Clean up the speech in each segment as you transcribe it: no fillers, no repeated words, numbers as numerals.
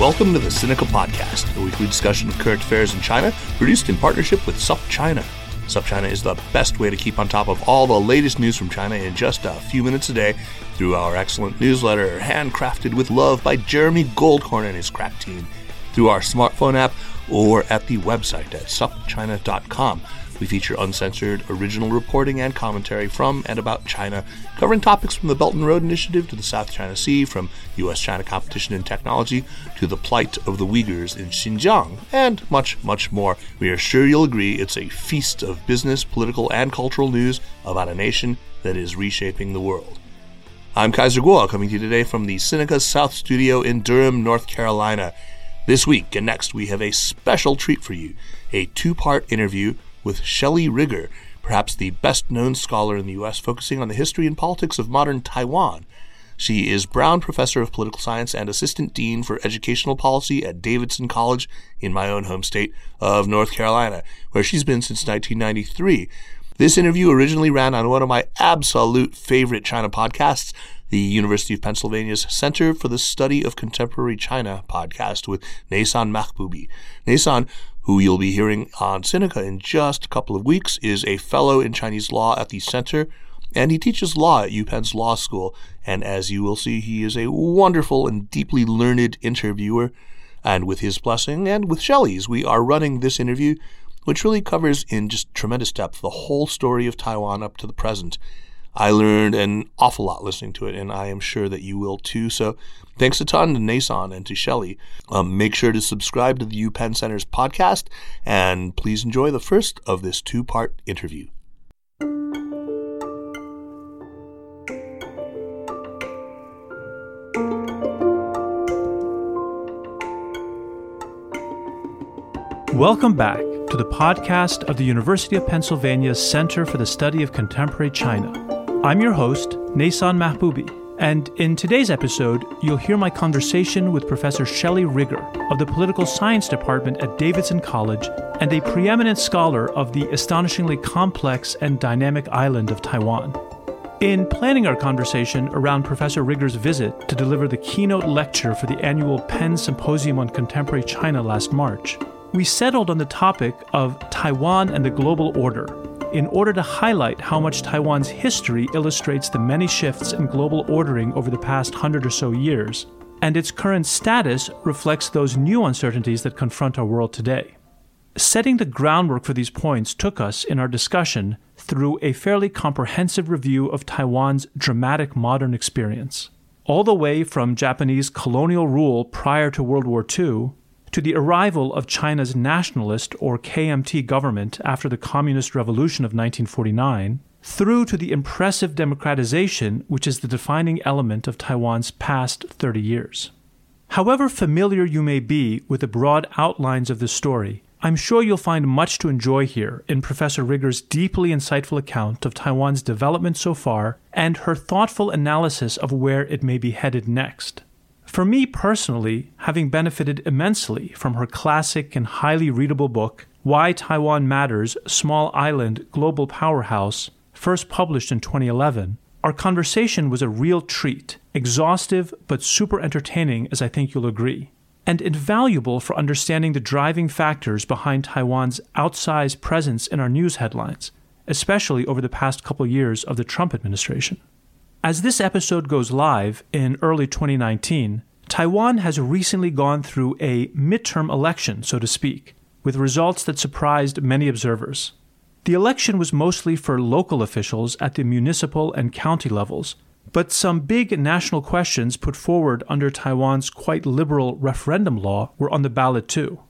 Welcome to the Sinica Podcast, a weekly discussion of current affairs in China, produced in partnership with SupChina. SupChina is the best way to keep on top of all the latest news from China in just a few minutes a day through our excellent newsletter, handcrafted with love by Jeremy Goldkorn and his crack team, through our smartphone app, or at the website at supchina.com. We feature uncensored, original reporting and commentary from and about China, covering topics from the Belt and Road Initiative to the South China Sea, from U.S.-China competition in technology to the plight of the Uyghurs in Xinjiang, and much, much more. We are sure you'll agree it's a feast of business, political, and cultural news about a nation that is reshaping the world. I'm Kaiser Guo, coming to you today from the Sinica South Studio in Durham, North Carolina. This week and next, we have a special treat for you, a two-part interview with Shelley Rigger, perhaps the best-known scholar in the U.S. focusing on the history and politics of modern Taiwan. She is Brown Professor of Political Science and Assistant Dean for Educational Policy at Davidson College in my own home state of North Carolina, where she's been since 1993. This interview originally ran on one of my absolute favorite China podcasts, the University of Pennsylvania's Center for the Study of Contemporary China podcast with Neysun Mahbubi. Neysun, who you'll be hearing on Sinica in just a couple of weeks, is a fellow in Chinese law at the center, and he teaches law at UPenn's law school. And as you will see, he is a wonderful and deeply learned interviewer. And with his blessing and with Shelley's, we are running this interview, which really covers in just tremendous depth the whole story of Taiwan up to the present. I learned an awful lot listening to it, and I am sure that you will too. So thanks a ton to Neysun and to Shelley. Make sure to subscribe to the UPenn Center's podcast, and please enjoy the first of this two-part interview. Welcome back to the podcast of the University of Pennsylvania's Center for the Study of Contemporary China. I'm your host, Neysun Mahbubi, and in today's episode, you'll hear my conversation with Professor Shelley Rigger of the Political Science Department at Davidson College and a preeminent scholar of the astonishingly complex and dynamic island of Taiwan. In planning our conversation around Professor Rigger's visit to deliver the keynote lecture for the annual Penn Symposium on Contemporary China last March, we settled on the topic of Taiwan and the global order, in order to highlight how much Taiwan's history illustrates the many shifts in global ordering over the past 100 or so years, and its current status reflects those new uncertainties that confront our world today. Setting the groundwork for these points took us, in our discussion, through a fairly comprehensive review of Taiwan's dramatic modern experience, all the way from Japanese colonial rule prior to World War II, to the arrival of China's nationalist or KMT government after the Communist Revolution of 1949, through to the impressive democratization which is the defining element of Taiwan's past 30 years. However familiar you may be with the broad outlines of this story, I'm sure you'll find much to enjoy here in Professor Rigger's deeply insightful account of Taiwan's development so far and her thoughtful analysis of where it may be headed next. For me personally, having benefited immensely from her classic and highly readable book, Why Taiwan Matters: Small Island, Global Powerhouse, first published in 2011, our conversation was a real treat, exhaustive but super entertaining, as I think you'll agree, and invaluable for understanding the driving factors behind Taiwan's outsized presence in our news headlines, especially over the past couple years of the Trump administration. As this episode goes live in early 2019, Taiwan has recently gone through a midterm election, so to speak, with results that surprised many observers. The election was mostly for local officials at the municipal and county levels, but some big national questions put forward under Taiwan's quite liberal referendum law were on the ballot too.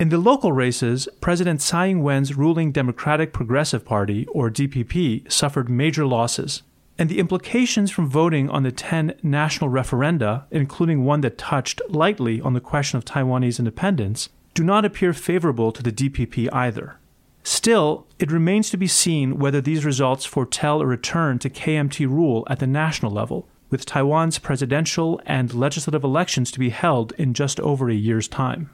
In the local races, President Tsai Ing-wen's ruling Democratic Progressive Party, or DPP, suffered major losses, and the implications from voting on the 10 national referenda, including one that touched lightly on the question of Taiwanese independence, do not appear favorable to the DPP either. Still, it remains to be seen whether these results foretell a return to KMT rule at the national level, with Taiwan's presidential and legislative elections to be held in just over a year's time.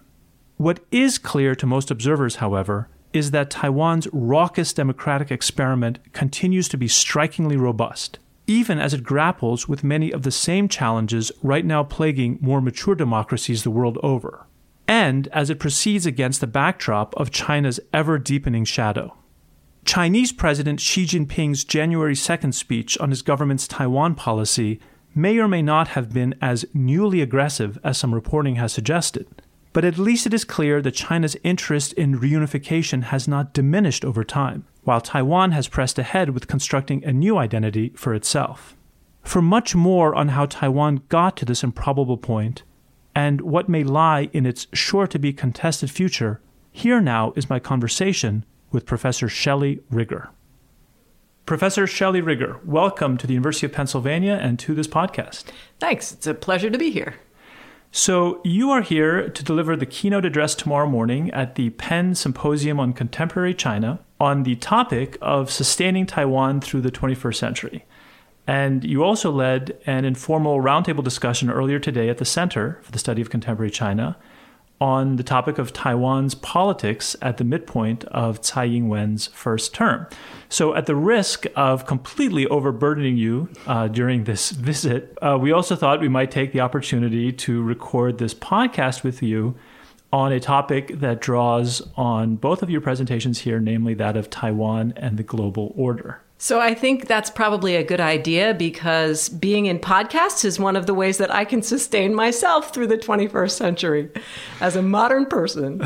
What is clear to most observers, however, is that Taiwan's raucous democratic experiment continues to be strikingly robust, even as it grapples with many of the same challenges right now plaguing more mature democracies the world over, and as it proceeds against the backdrop of China's ever-deepening shadow. Chinese President Xi Jinping's January 2nd speech on his government's Taiwan policy may or may not have been as newly aggressive as some reporting has suggested, but at least it is clear that China's interest in reunification has not diminished over time, while Taiwan has pressed ahead with constructing a new identity for itself. For much more on how Taiwan got to this improbable point, and what may lie in its sure-to-be contested future, here now is my conversation with Professor Shelley Rigger. Professor Shelley Rigger, welcome to the University of Pennsylvania and to this podcast. Thanks. It's a pleasure to be here. So you are here to deliver the keynote address tomorrow morning at the Penn Symposium on Contemporary China on the topic of sustaining Taiwan through the 21st century. And you also led an informal roundtable discussion earlier today at the Center for the Study of Contemporary China on the topic of Taiwan's politics at the midpoint of Tsai Ing-wen's first term. So at the risk of completely overburdening you during this visit, we also thought we might take the opportunity to record this podcast with you on a topic that draws on both of your presentations here, namely that of Taiwan and the global order. So I think that's probably a good idea, because being in podcasts is one of the ways that I can sustain myself through the 21st century as a modern person.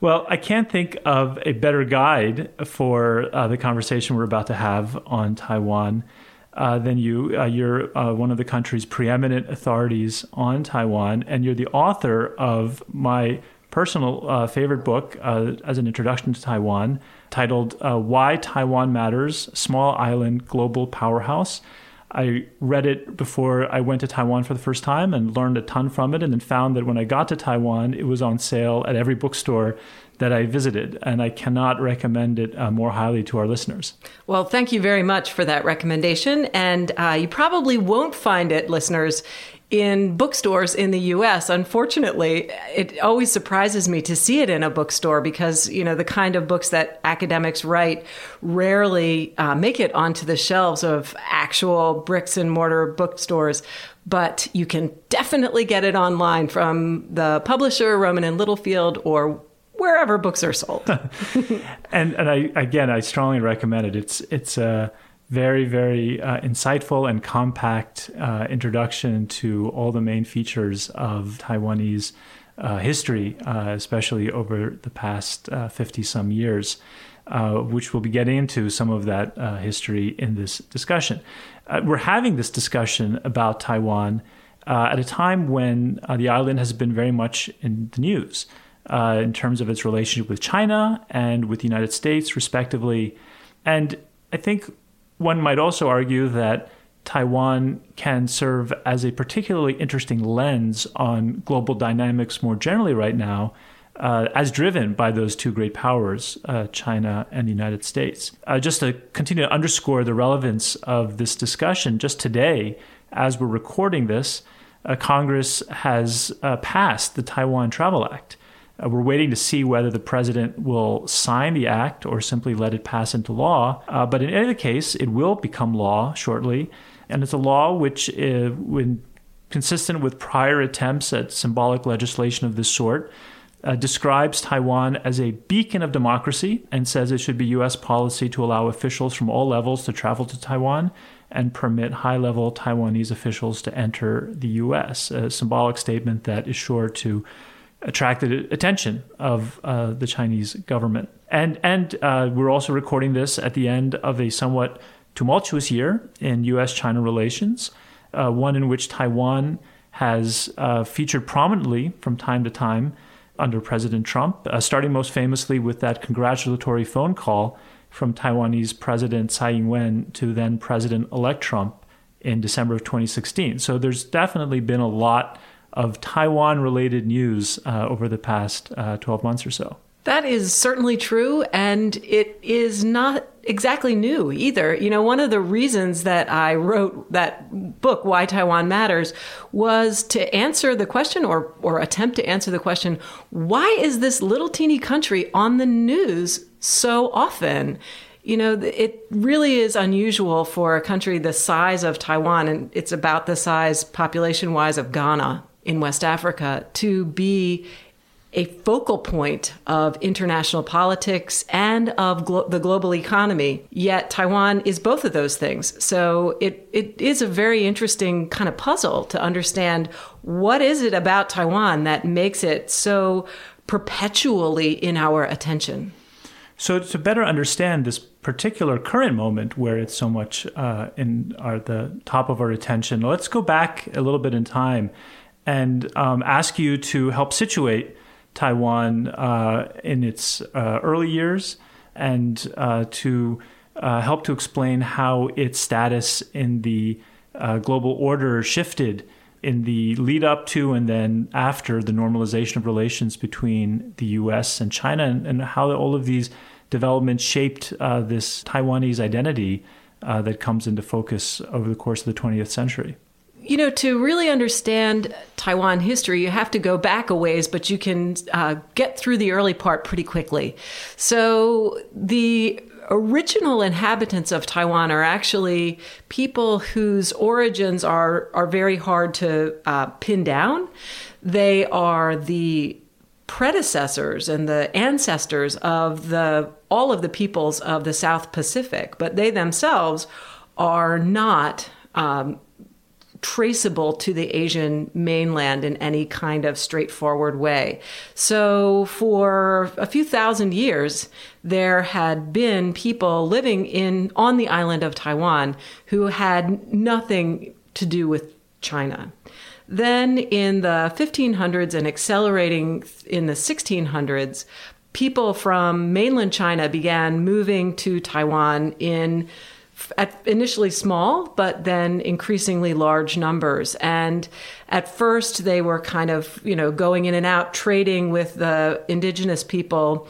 Well, I can't think of a better guide for the conversation we're about to have on Taiwan than you. You're one of the country's preeminent authorities on Taiwan, and you're the author of my personal favorite book as an introduction to Taiwan, titled Why Taiwan Matters: Small Island, Global Powerhouse. I read it before I went to Taiwan for the first time and learned a ton from it, and then found that when I got to Taiwan, it was on sale at every bookstore that I visited, and I cannot recommend it more highly to our listeners. Well, thank you very much for that recommendation, and you probably won't find it, listeners, in bookstores in the U.S. Unfortunately, it always surprises me to see it in a bookstore, because, you know, the kind of books that academics write rarely make it onto the shelves of actual bricks and mortar bookstores. But you can definitely get it online from the publisher, Roman and Littlefield, or wherever books are sold. And I strongly recommend it. It's a very, very insightful and compact introduction to all the main features of Taiwanese history, especially over the past 50-some years, which we'll be getting into some of that history in this discussion. We're having this discussion about Taiwan at a time when the island has been very much in the news in terms of its relationship with China and with the United States, respectively. And I think one might also argue that Taiwan can serve as a particularly interesting lens on global dynamics more generally right now, as driven by those two great powers, China and the United States. Just to continue to underscore the relevance of this discussion, just today, as we're recording this, Congress has passed the Taiwan Travel Act. We're waiting to see whether the president will sign the act or simply let it pass into law. But in any case, it will become law shortly. And it's a law which, when consistent with prior attempts at symbolic legislation of this sort, describes Taiwan as a beacon of democracy and says it should be U.S. policy to allow officials from all levels to travel to Taiwan and permit high-level Taiwanese officials to enter the U.S., a symbolic statement that is sure to attracted attention of the Chinese government. And we're also recording this at the end of a somewhat tumultuous year in U.S.-China relations, one in which Taiwan has featured prominently from time to time under President Trump, starting most famously with that congratulatory phone call from Taiwanese President Tsai Ing-wen to then-President-elect Trump in December of 2016. So there's definitely been a lot of Taiwan-related news over the past 12 months or so. That is certainly true, and it is not exactly new either. You know, one of the reasons that I wrote that book, Why Taiwan Matters, was to answer the question, or attempt to answer the question, why is this little teeny country on the news so often? you know, it really is unusual for a country the size of Taiwan, and it's about the size population-wise of Ghana in West Africa, to be a focal point of international politics and of the global economy. Yet Taiwan is both of those things. So it is a very interesting kind of puzzle to understand, what is it about Taiwan that makes it so perpetually in our attention? So to better understand this particular current moment where it's so much at the top of our attention, let's go back a little bit in time and ask you to help situate Taiwan in its early years and to help to explain how its status in the global order shifted in the lead up to and then after the normalization of relations between the U.S. and China, and how all of these developments shaped this Taiwanese identity that comes into focus over the course of the 20th century. You know, to really understand Taiwan history, you have to go back a ways, but you can get through the early part pretty quickly. So the original inhabitants of Taiwan are actually people whose origins are very hard to pin down. They are the predecessors and the ancestors of all of the peoples of the South Pacific, but they themselves are not traceable to the Asian mainland in any kind of straightforward way. So for a few thousand years, there had been people living on the island of Taiwan who had nothing to do with China. Then in the 1500s and accelerating in the 1600s, people from mainland China began moving to Taiwan initially small, but then increasingly large numbers. And at first they were kind of, you know, going in and out, trading with the indigenous people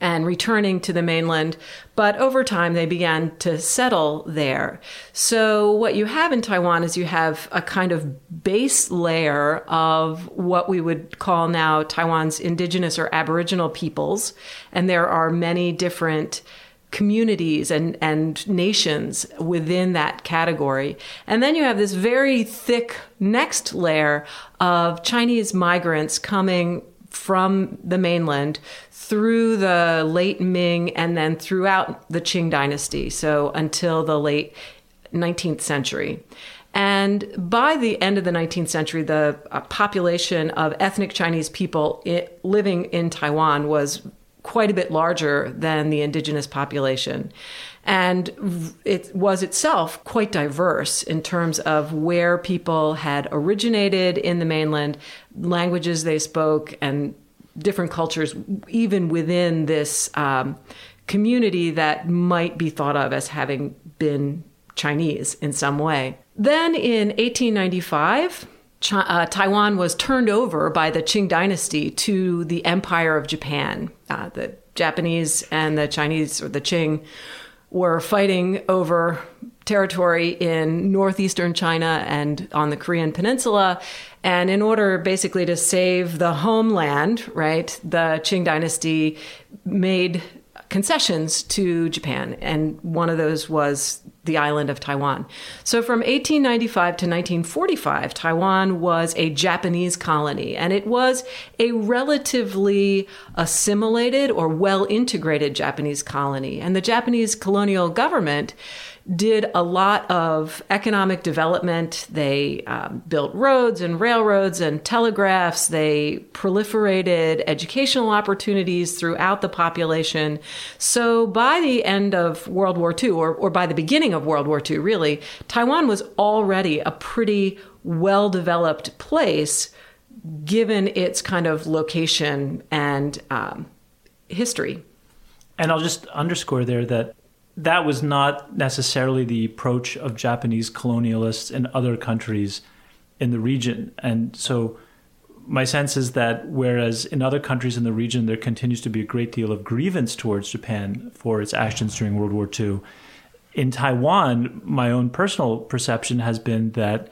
and returning to the mainland. But over time they began to settle there. So what you have in Taiwan is you have a kind of base layer of what we would call now Taiwan's indigenous or aboriginal peoples. And there are many different communities and nations within that category. And then you have this very thick next layer of Chinese migrants coming from the mainland through the late Ming and then throughout the Qing dynasty, so until the late 19th century. And by the end of the 19th century, the population of ethnic Chinese people living in Taiwan was quite a bit larger than the indigenous population. And it was itself quite diverse in terms of where people had originated in the mainland, languages they spoke, and different cultures, even within this community that might be thought of as having been Chinese in some way. Then in 1895, Taiwan was turned over by the Qing dynasty to the Empire of Japan. The Japanese and the Chinese, or the Qing, were fighting over territory in northeastern China and on the Korean Peninsula. And in order basically to save the homeland, right, the Qing dynasty made concessions to Japan. And one of those was the island of Taiwan. So from 1895 to 1945, Taiwan was a Japanese colony, and it was a relatively assimilated or well-integrated Japanese colony. And the Japanese colonial government did a lot of economic development. They built roads and railroads and telegraphs. They proliferated educational opportunities throughout the population. So by the end of World War II, or by the beginning of World War II, really, Taiwan was already a pretty well-developed place given its kind of location and history. And I'll just underscore there that was not necessarily the approach of Japanese colonialists in other countries in the region. And so my sense is that whereas in other countries in the region, there continues to be a great deal of grievance towards Japan for its actions during World War II, in Taiwan, my own personal perception has been that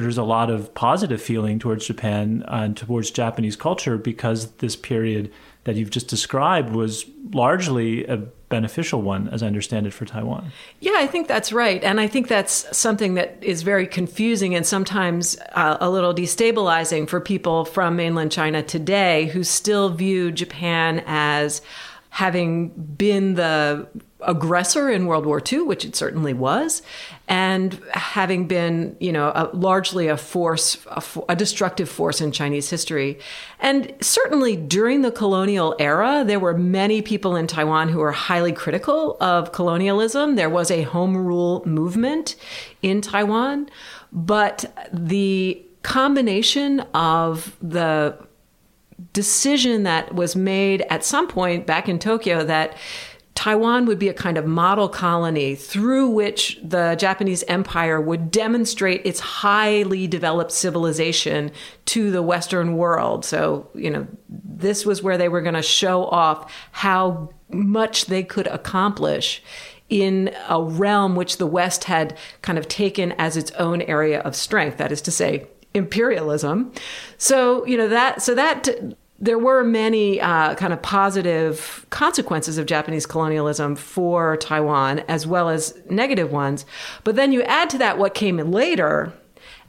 there's a lot of positive feeling towards Japan and towards Japanese culture, because this period that you've just described was largely a beneficial one, as I understand it, for Taiwan. Yeah, I think that's right. And I think that's something that is very confusing and sometimes a little destabilizing for people from mainland China today who still view Japan as having been the aggressor in World War II, which it certainly was, and having been, you know, largely a force, a destructive force in Chinese history. And certainly during the colonial era, there were many people in Taiwan who were highly critical of colonialism. There was a home rule movement in Taiwan, but the combination of the decision that was made at some point back in Tokyo that Taiwan would be a kind of model colony through which the Japanese empire would demonstrate its highly developed civilization to the Western world. So, you know, this was where they were going to show off how much they could accomplish in a realm which the West had kind of taken as its own area of strength, that is to say, imperialism. So, you know, there were many kind of positive consequences of Japanese colonialism for Taiwan, as well as negative ones. But then you add to that what came in later,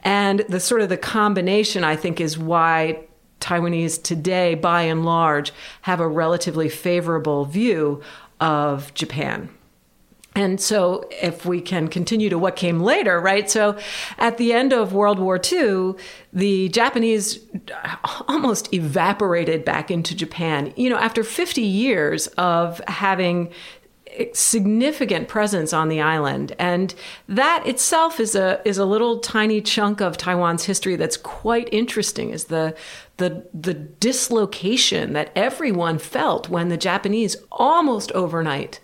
and the sort of the combination, I think, is why Taiwanese today, by and large, have a relatively favorable view of Japan. And so if we can continue to what came later, right? So at the end of World War II, the Japanese almost evaporated back into Japan. You know, after 50 years of having significant presence on the island. And that itself is a little tiny chunk of Taiwan's history that's quite interesting, is the dislocation that everyone felt when the Japanese almost overnight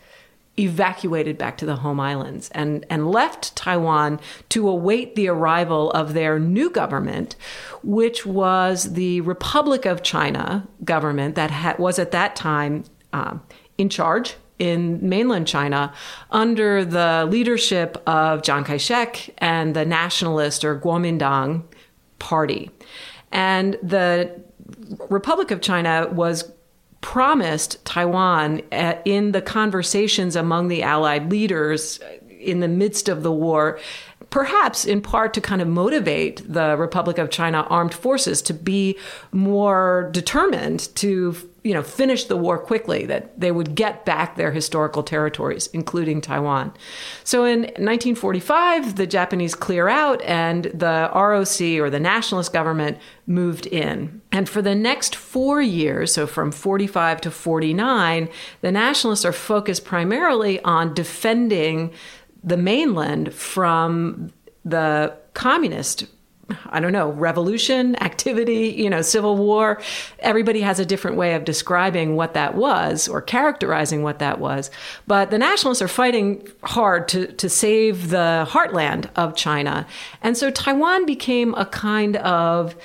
evacuated back to the home islands and left Taiwan to await the arrival of their new government, which was the Republic of China government that was at that time in charge in mainland China under the leadership of Chiang Kai-shek and the nationalist or Kuomintang party. And the Republic of China was promised Taiwan in the conversations among the Allied leaders in the midst of the war, perhaps in part to kind of motivate the Republic of China armed forces to be more determined to, you know, finish the war quickly, that they would get back their historical territories, including Taiwan. So in 1945, the Japanese clear out and the ROC, or the nationalist government, moved in. And for the next 4 years, so from 45 to 49, the nationalists are focused primarily on defending the mainland from the communist, I don't know, revolution, activity, you know, civil war. Everybody has a different way of describing what that was or characterizing what that was. But the nationalists are fighting hard to save the heartland of China. And so Taiwan became a kind of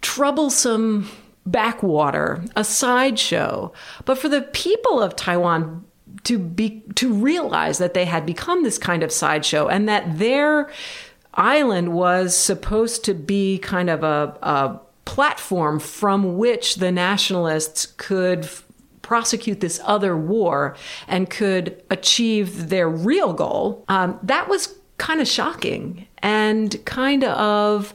troublesome backwater, a sideshow. But for the people of Taiwan, to realize that they had become this kind of sideshow and that their island was supposed to be kind of a platform from which the nationalists could prosecute this other war and could achieve their real goal, that was kind of shocking and kind of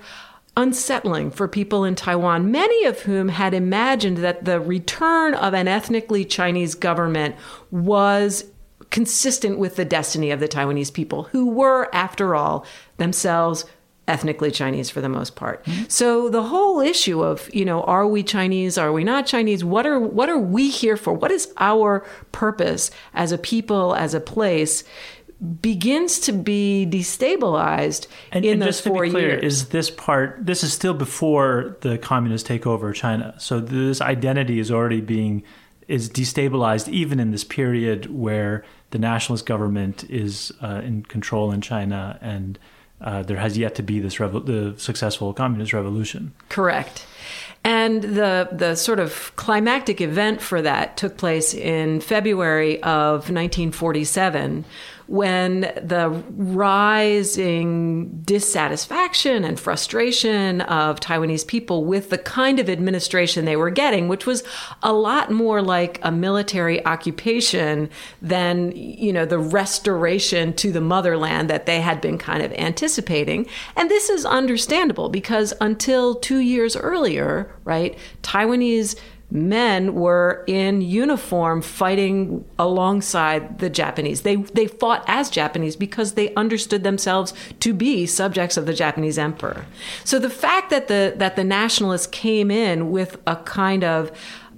unsettling for people in Taiwan, many of whom had imagined that the return of an ethnically Chinese government was consistent with the destiny of the Taiwanese people, who were, after all, themselves ethnically Chinese for the most part. Mm-hmm. So the whole issue of, you know, are we Chinese? Are we not Chinese? What are we here for? What is our purpose as a people, as a place, begins to be destabilized in those 4 years. And just to be clear, is this is still before the communists take over China. So this identity is already is destabilized even in this period where the nationalist government is in control in China, and there has yet to be the successful communist revolution. Correct. And the sort of climactic event for that took place in February of 1947, when the rising dissatisfaction and frustration of Taiwanese people with the kind of administration they were getting, which was a lot more like a military occupation than, you know, the restoration to the motherland that they had been kind of anticipating. And this is understandable because until 2 years earlier, right, Taiwanese men were in uniform fighting alongside the Japanese. They fought as Japanese because they understood themselves to be subjects of the Japanese emperor. So the fact that the nationalists came in with a kind of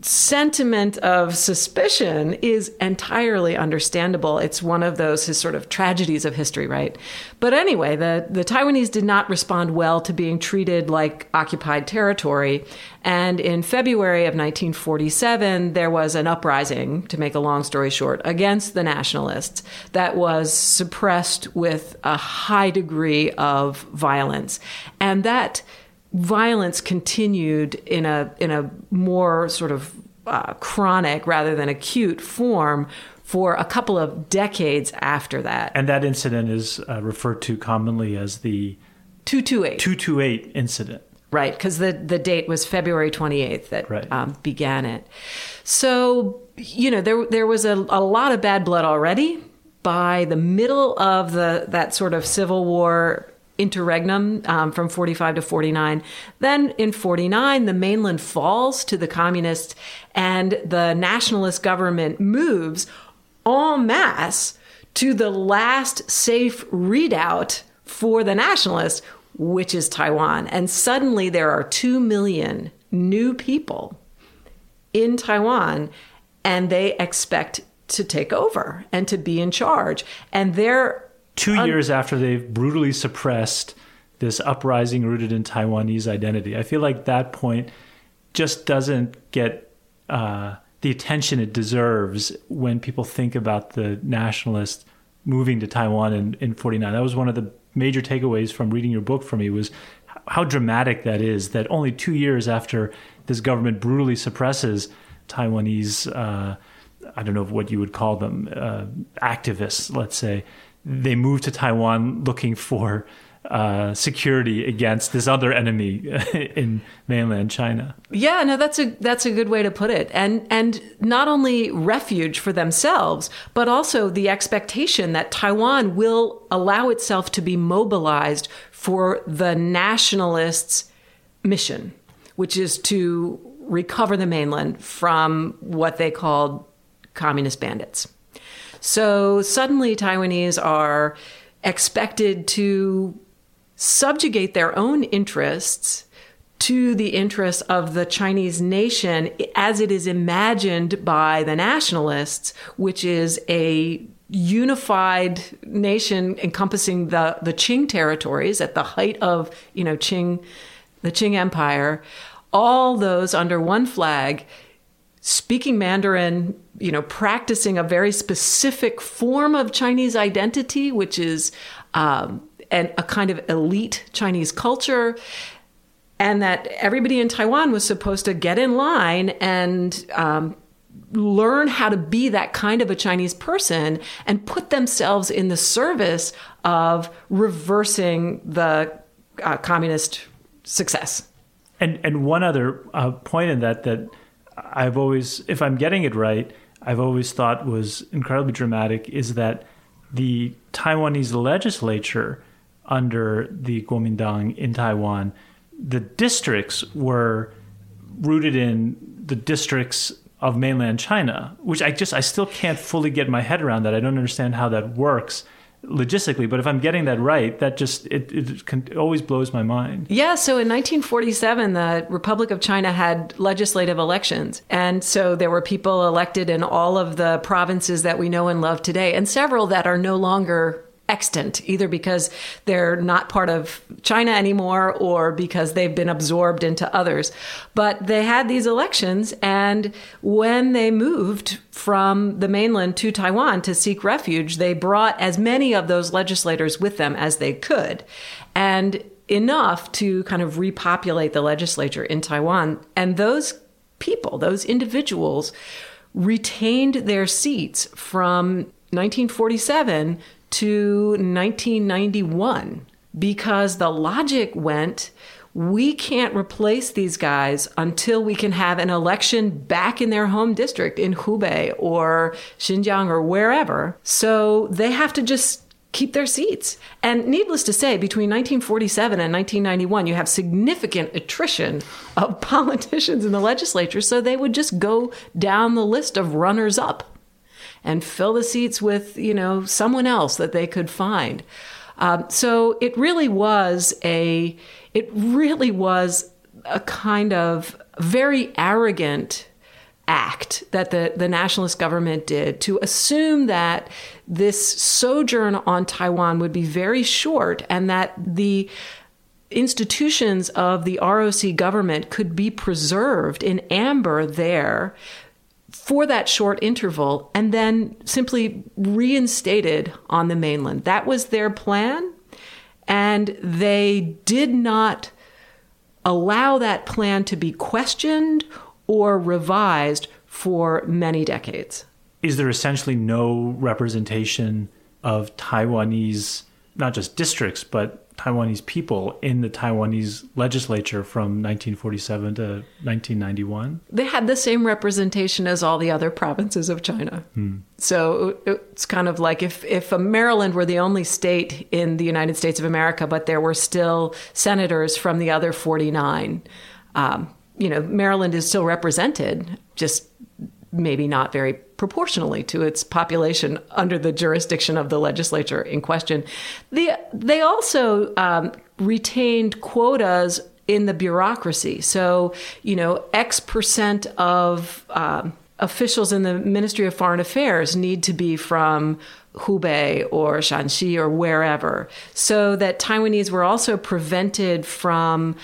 sentiment of suspicion is entirely understandable. It's one of those sort of tragedies of history, right? But anyway, the Taiwanese did not respond well to being treated like occupied territory. And in February of 1947, there was an uprising, to make a long story short, against the nationalists that was suppressed with a high degree of violence. And that violence continued in a more sort of chronic rather than acute form for a couple of decades after that. And that incident is referred to commonly as the 228 incident. Right, because the date was February 28th that began it. So, you know, there was a lot of bad blood already. By the middle of that sort of Civil War interregnum from 45 to 49. Then in 49, the mainland falls to the communists and the nationalist government moves en masse to the last safe redoubt for the nationalists, which is Taiwan. And suddenly there are 2 million new people in Taiwan, and they expect to take over and to be in charge. And they're 2 years after they've brutally suppressed this uprising rooted in Taiwanese identity. I feel like that point just doesn't get the attention it deserves when people think about the nationalists moving to Taiwan in 49. That was one of the major takeaways from reading your book for me, was how dramatic that is, that only 2 years after this government brutally suppresses Taiwanese, I don't know what you would call them, activists, let's say, they moved to Taiwan looking for security against this other enemy in mainland China. Yeah, no, that's a good way to put it. And not only refuge for themselves, but also the expectation that Taiwan will allow itself to be mobilized for the nationalists' mission, which is to recover the mainland from what they called communist bandits. So suddenly Taiwanese are expected to subjugate their own interests to the interests of the Chinese nation as it is imagined by the nationalists, which is a unified nation encompassing the Qing territories at the height of, you know, the Qing Empire, all those under one flag, speaking Mandarin, you know, practicing a very specific form of Chinese identity, which is a kind of elite Chinese culture, and that everybody in Taiwan was supposed to get in line and learn how to be that kind of a Chinese person and put themselves in the service of reversing the communist success. And one other point in that I've always, if I'm getting it right, I've always thought was incredibly dramatic is that the Taiwanese legislature under the Kuomintang in Taiwan, the districts were rooted in the districts of mainland China, which I still can't fully get my head around that. I don't understand how that works logistically, but if I'm getting that right, that just, it always blows my mind. Yeah, so in 1947, the Republic of China had legislative elections. And so there were people elected in all of the provinces that we know and love today, and several that are no longer extant, either because they're not part of China anymore or because they've been absorbed into others. But they had these elections, and when they moved from the mainland to Taiwan to seek refuge, they brought as many of those legislators with them as they could. And enough to kind of repopulate the legislature in Taiwan. And those people, those individuals, retained their seats from 1947 to 1991 because the logic went, we can't replace these guys until we can have an election back in their home district in Hubei or Xinjiang or wherever. So they have to just keep their seats. And needless to say, between 1947 and 1991, you have significant attrition of politicians in the legislature. So they would just go down the list of runners-up and fill the seats with, you know, someone else that they could find. So it really was a kind of very arrogant act that the nationalist government did to assume that this sojourn on Taiwan would be very short and that the institutions of the ROC government could be preserved in amber there for that short interval and then simply reinstated on the mainland. That was their plan, and they did not allow that plan to be questioned or revised for many decades. Is there essentially no representation of Taiwanese, not just districts, but Taiwanese people in the Taiwanese legislature from 1947 to 1991? They had the same representation as all the other provinces of China. Hmm. So it's kind of like if Maryland were the only state in the United States of America, but there were still senators from the other 49. Maryland is still represented, just maybe not very proportionally to its population under the jurisdiction of the legislature in question. They also retained quotas in the bureaucracy. So, X percent of officials in the Ministry of Foreign Affairs need to be from Hubei or Shanxi or wherever, so that Taiwanese were also prevented from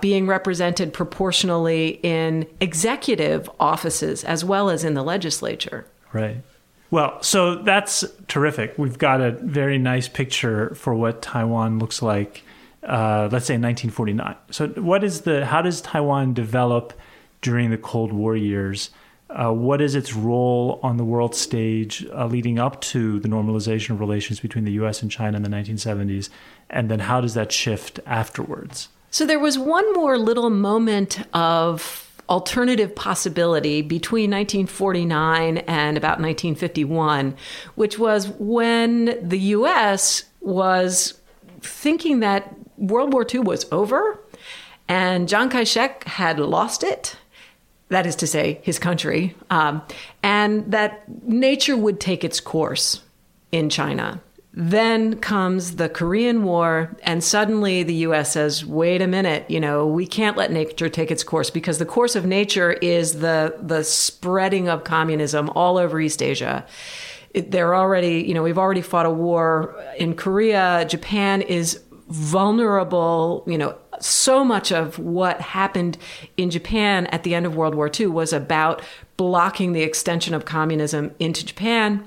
being represented proportionally in executive offices as well as in the legislature. Right. Well, so that's terrific. We've got a very nice picture for what Taiwan looks like, let's say in 1949. So how does Taiwan develop during the Cold War years? What is its role on the world stage leading up to the normalization of relations between the U.S. and China in the 1970s? And then how does that shift afterwards? So there was one more little moment of alternative possibility between 1949 and about 1951, which was when the U.S. was thinking that World War II was over and Chiang Kai-shek had lost it. That is to say, his country, and that nature would take its course in China. Then comes the Korean War, and suddenly the U.S. says, wait a minute, we can't let nature take its course, because the course of nature is the spreading of communism all over East Asia. They're already, we've already fought a war in Korea. Japan is vulnerable, so much of what happened in Japan at the end of World War II was about blocking the extension of communism into Japan.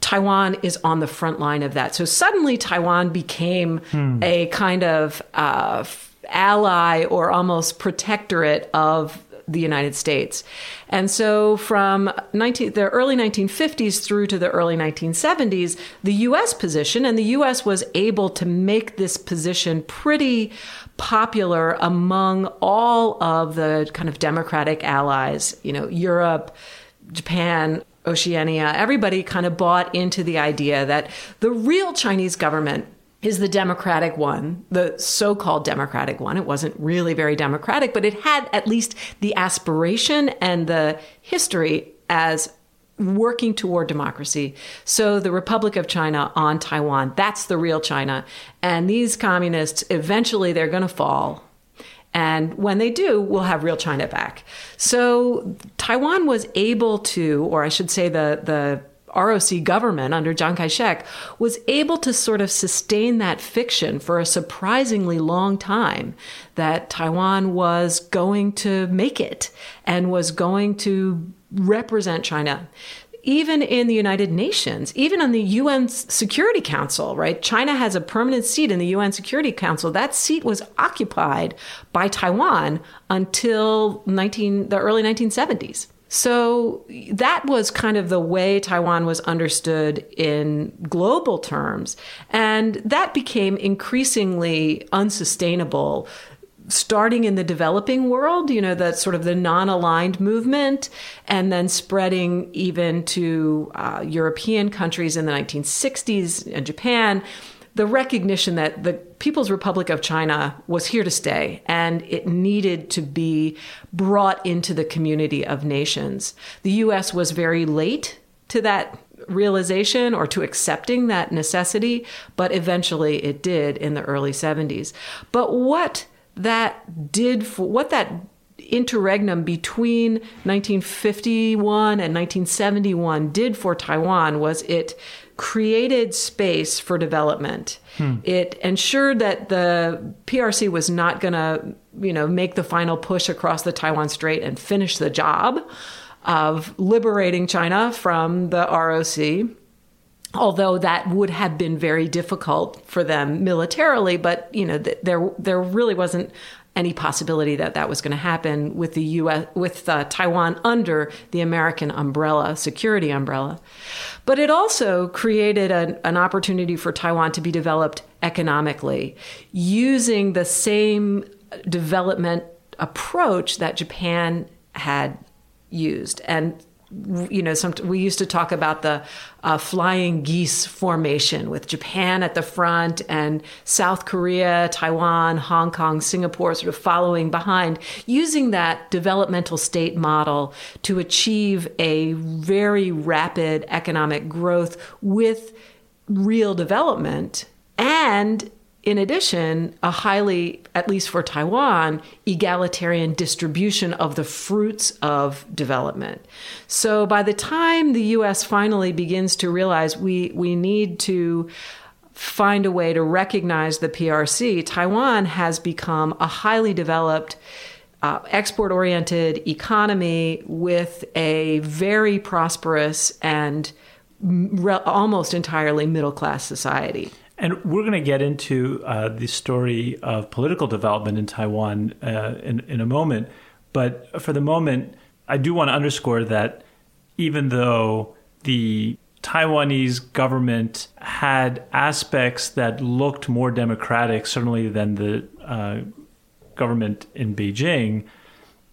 Taiwan is on the front line of that. So suddenly Taiwan became a kind of ally or almost protectorate of the United States. And so from the early 1950s through to the early 1970s, the U.S. position, and the U.S. was able to make this position pretty popular among all of the kind of democratic allies, Europe, Japan, Oceania, everybody kind of bought into the idea that the real Chinese government is the democratic one, the so-called democratic one. It wasn't really very democratic, but it had at least the aspiration and the history as working toward democracy. So the Republic of China on Taiwan, that's the real China. And these communists, eventually they're going to fall. And when they do, we'll have real China back. So Taiwan was able to, or I should say the ROC government under Chiang Kai-shek was able to sort of sustain that fiction for a surprisingly long time that Taiwan was going to make it and was going to represent China. even in the United Nations, even on the UN Security Council, right? China has a permanent seat in the UN Security Council. That seat was occupied by Taiwan until the early 1970s. So that was kind of the way Taiwan was understood in global terms. And that became increasingly unsustainable, starting in the developing world, you know, that sort of the non-aligned movement, and then spreading even to European countries in the 1960s and Japan, the recognition that the People's Republic of China was here to stay, and it needed to be brought into the community of nations. The U.S. was very late to that realization or to accepting that necessity, but eventually it did in the early 70s. But what that did for what that interregnum between 1951 and 1971 did for Taiwan was it created space for development. It ensured that the PRC was not going to, you know, make the final push across the Taiwan Strait and finish the job of liberating China from the ROC, although that would have been very difficult for them militarily. But, you know, there really wasn't any possibility that that was going to happen with the U.S., with Taiwan under the American umbrella, security umbrella. But it also created an opportunity for Taiwan to be developed economically, using the same development approach that Japan had used. And you know, we used to talk about the flying geese formation with Japan at the front and South Korea, Taiwan, Hong Kong, Singapore sort of following behind, using that developmental state model to achieve a very rapid economic growth with real development and, in addition, a highly, at least for Taiwan, egalitarian distribution of the fruits of development. So by the time the U.S. finally begins to realize we need to find a way to recognize the PRC, Taiwan has become a highly developed, export-oriented economy with a very prosperous and almost entirely middle-class society. And we're going to get into the story of political development in Taiwan in a moment. But for the moment, I do want to underscore that even though the Taiwanese government had aspects that looked more democratic, certainly than the government in Beijing,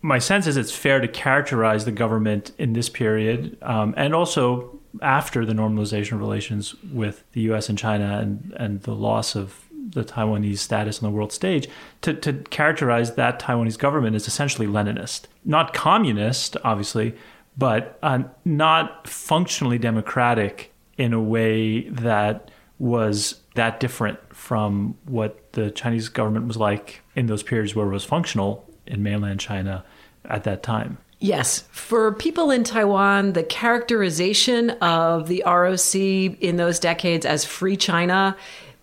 my sense is it's fair to characterize the government in this period and also after the normalization of relations with the U.S. and China and the loss of the Taiwanese status on the world stage, to characterize that Taiwanese government as essentially Leninist. Not communist, obviously, but not functionally democratic in a way that was that different from what the Chinese government was like in those periods where it was functional in mainland China at that time. Yes. For people in Taiwan, the characterization of the ROC in those decades as free China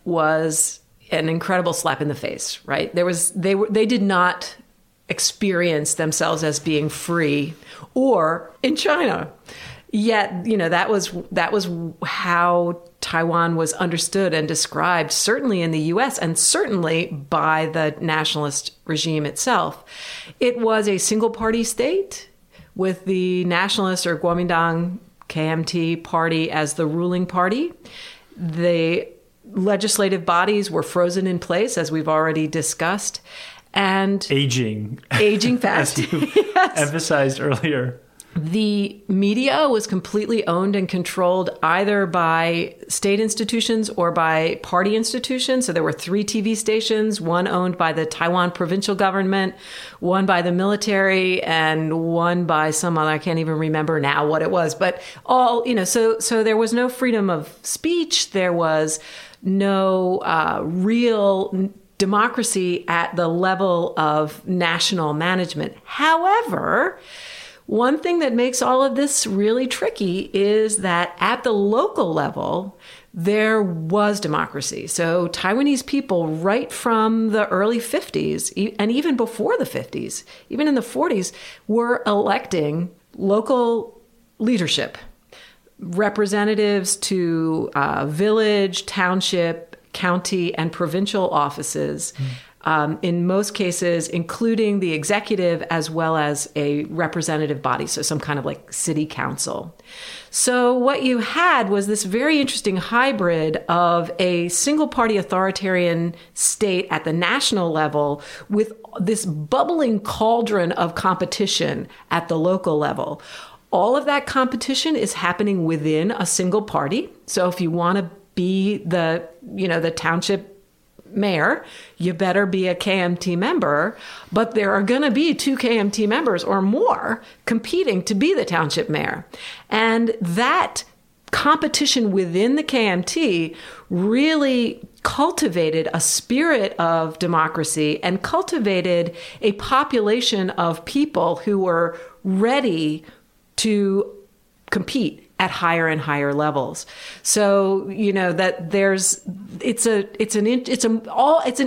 was an incredible slap in the face, right? They did not experience themselves as being free or in China. Yet, you know, that was how Taiwan was understood and described, certainly in the U.S. and certainly by the nationalist regime itself. It was a single-party state with the nationalist or Kuomintang KMT party as the ruling party. The legislative bodies were frozen in place, as we've already discussed, and aging fast, as you emphasized earlier. The media was completely owned and controlled either by state institutions or by party institutions. So there were 3 TV stations, one owned by the Taiwan provincial government, one by the military, and one by some other, I can't even remember now what it was, but all, you know, so there was no freedom of speech. There was no real democracy at the level of national management. However, one thing that makes all of this really tricky is that at the local level, there was democracy. So Taiwanese people, right from the early 50s, and even before the 50s, even in the 40s, were electing local leadership. representatives to village, township, county, and provincial offices, in most cases, including the executive as well as a representative body, so some kind of like city council. So what you had was this very interesting hybrid of a single-party authoritarian state at the national level with this bubbling cauldron of competition at the local level. All of that competition is happening within a single party. So if you want to be the, you know, the township mayor, you better be a KMT member, but there are going to be two KMT members or more competing to be the township mayor. And that competition within the KMT really cultivated a spirit of democracy and cultivated a population of people who were ready to compete at higher and higher levels. So, you know, that there's, it's an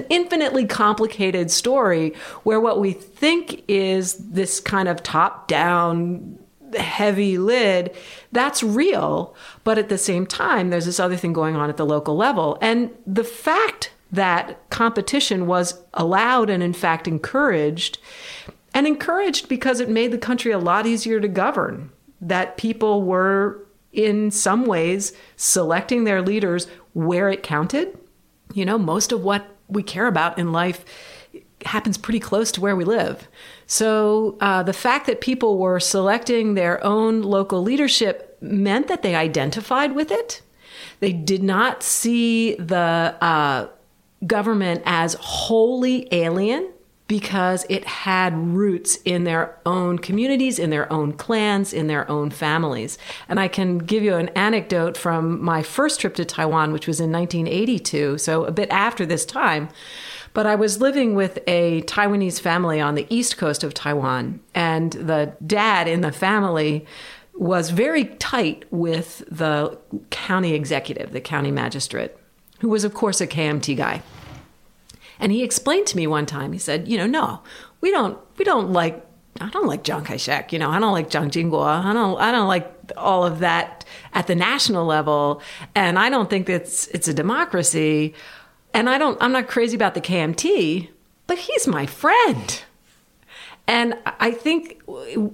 infinitely complicated story where what we think is this kind of top-down heavy lid, that's real. But at the same time, there's this other thing going on at the local level. And the fact that competition was allowed and in fact encouraged because it made the country a lot easier to govern, that people were in some ways selecting their leaders where it counted. You know, most of what we care about in life happens pretty close to where we live. So the fact that people were selecting their own local leadership meant that they identified with it. They did not see the government as wholly alien, because it had roots in their own communities, in their own clans, in their own families. And I can give you an anecdote from my first trip to Taiwan, which was in 1982, so a bit after this time. But I was living with a Taiwanese family on the east coast of Taiwan, and the dad in the family was very tight with the county executive, the county magistrate, who was, of course, a KMT guy. And he explained to me one time, he said, you know, no, I don't like Chiang Kai-shek, you know, I don't like Chiang Ching-kuo, I don't like all of that at the national level. And I don't think it's a democracy. And I'm not crazy about the KMT, but he's my friend. And I think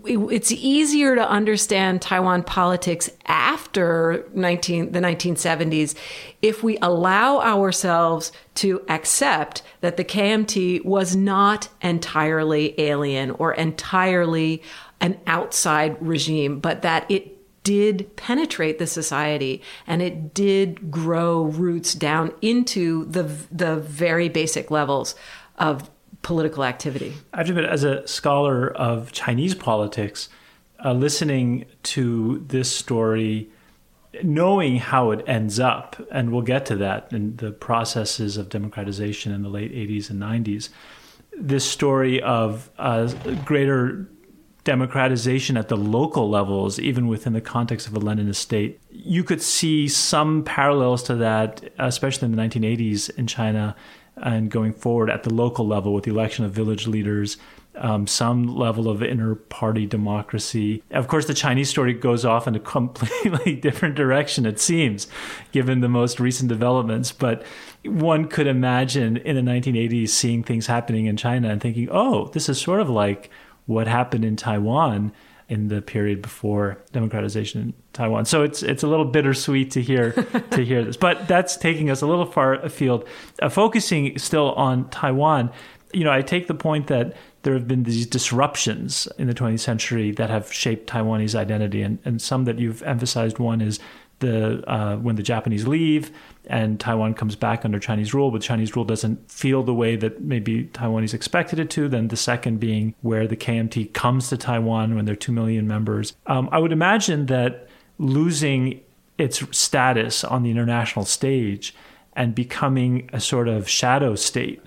it's easier to understand Taiwan politics after the 1970s if we allow ourselves to accept that the KMT was not entirely alien or entirely an outside regime, but that it did penetrate the society and it did grow roots down into the very basic levels of political activity. I have to admit, as a scholar of Chinese politics, listening to this story, knowing how it ends up, and we'll get to that in the processes of democratization in the late 80s and 90s, this story of greater democratization at the local levels, even within the context of a Leninist state, you could see some parallels to that, especially in the 1980s in China, and going forward at the local level with the election of village leaders, some level of inter-party democracy. Of course, the Chinese story goes off in a completely different direction, it seems, given the most recent developments. But one could imagine in the 1980s seeing things happening in China and thinking, oh, this is sort of like what happened in Taiwan in the period before democratization in Taiwan. So it's a little bittersweet to hear this. But that's taking us a little far afield. Focusing still on Taiwan, you know, I take the point that there have been these disruptions in the 20th century that have shaped Taiwanese identity, and some that you've emphasized. One is when the Japanese leave and Taiwan comes back under Chinese rule, but Chinese rule doesn't feel the way that maybe Taiwanese expected it to. Then the second being where the KMT comes to Taiwan when there are 2 million members. I would imagine that losing its status on the international stage and becoming a sort of shadow state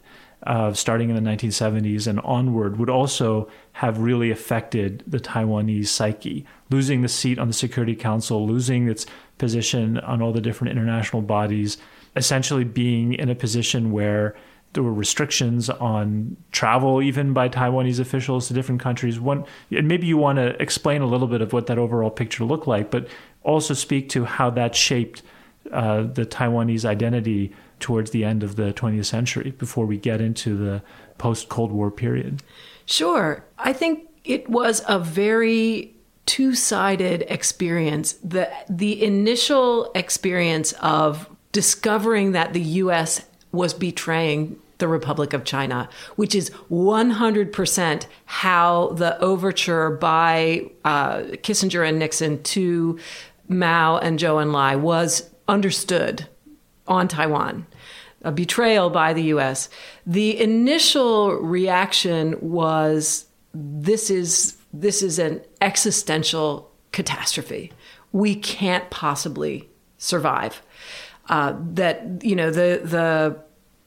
starting in the 1970s and onward would also have really affected the Taiwanese psyche. Losing the seat on the Security Council, losing its position on all the different international bodies, essentially being in a position where there were restrictions on travel even by Taiwanese officials to different countries. And maybe you want to explain a little bit of what that overall picture looked like, but also speak to how that shaped the Taiwanese identity towards the end of the 20th century, before we get into the post-Cold War period? Sure. I think it was a very two-sided experience. The initial experience of discovering that the U.S. was betraying the Republic of China, which is 100% how the overture by Kissinger and Nixon to Mao and Zhou Enlai was understood on Taiwan, a betrayal by the U.S. The initial reaction was, this is an existential catastrophe. We can't possibly survive. That, you know, the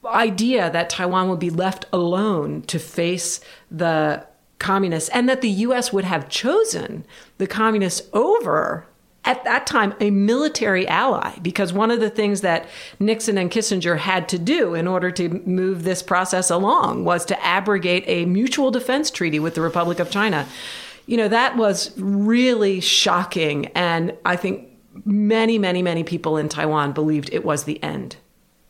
idea that Taiwan would be left alone to face the communists, and that the U.S. would have chosen the communists over, at that time, a military ally, because one of the things that Nixon and Kissinger had to do in order to move this process along was to abrogate a mutual defense treaty with the Republic of China. You know, that was really shocking. And I think many, many, many people in Taiwan believed it was the end.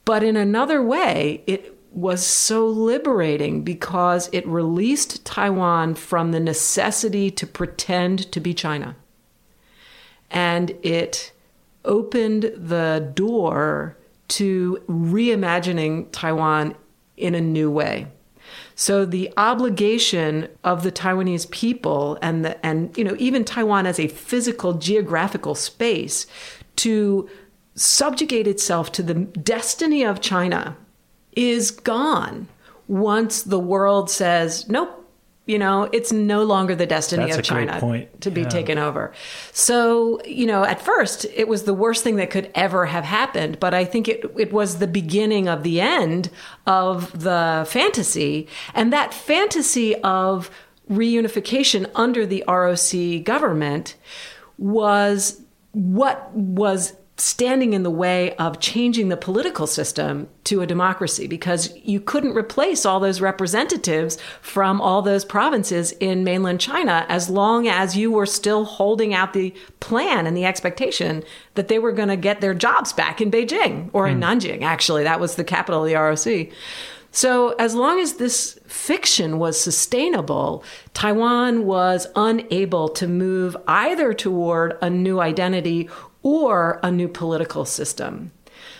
But in another way, it was so liberating because it released Taiwan from the necessity to pretend to be China. And it opened the door to reimagining Taiwan in a new way. So the obligation of the Taiwanese people and you know, even Taiwan as a physical geographical space, to subjugate itself to the destiny of China is gone once the world says, nope. You know, it's no longer the destiny of China to be taken over. So, you know, at first, it was the worst thing that could ever have happened. But I think it was the beginning of the end of the fantasy. And that fantasy of reunification under the ROC government was what was standing in the way of changing the political system to a democracy, because you couldn't replace all those representatives from all those provinces in mainland China as long as you were still holding out the plan and the expectation that they were going to get their jobs back in Beijing or in Nanjing. Actually, that was the capital of the ROC. So as long as this fiction was sustainable, Taiwan was unable to move either toward a new identity or a new political system.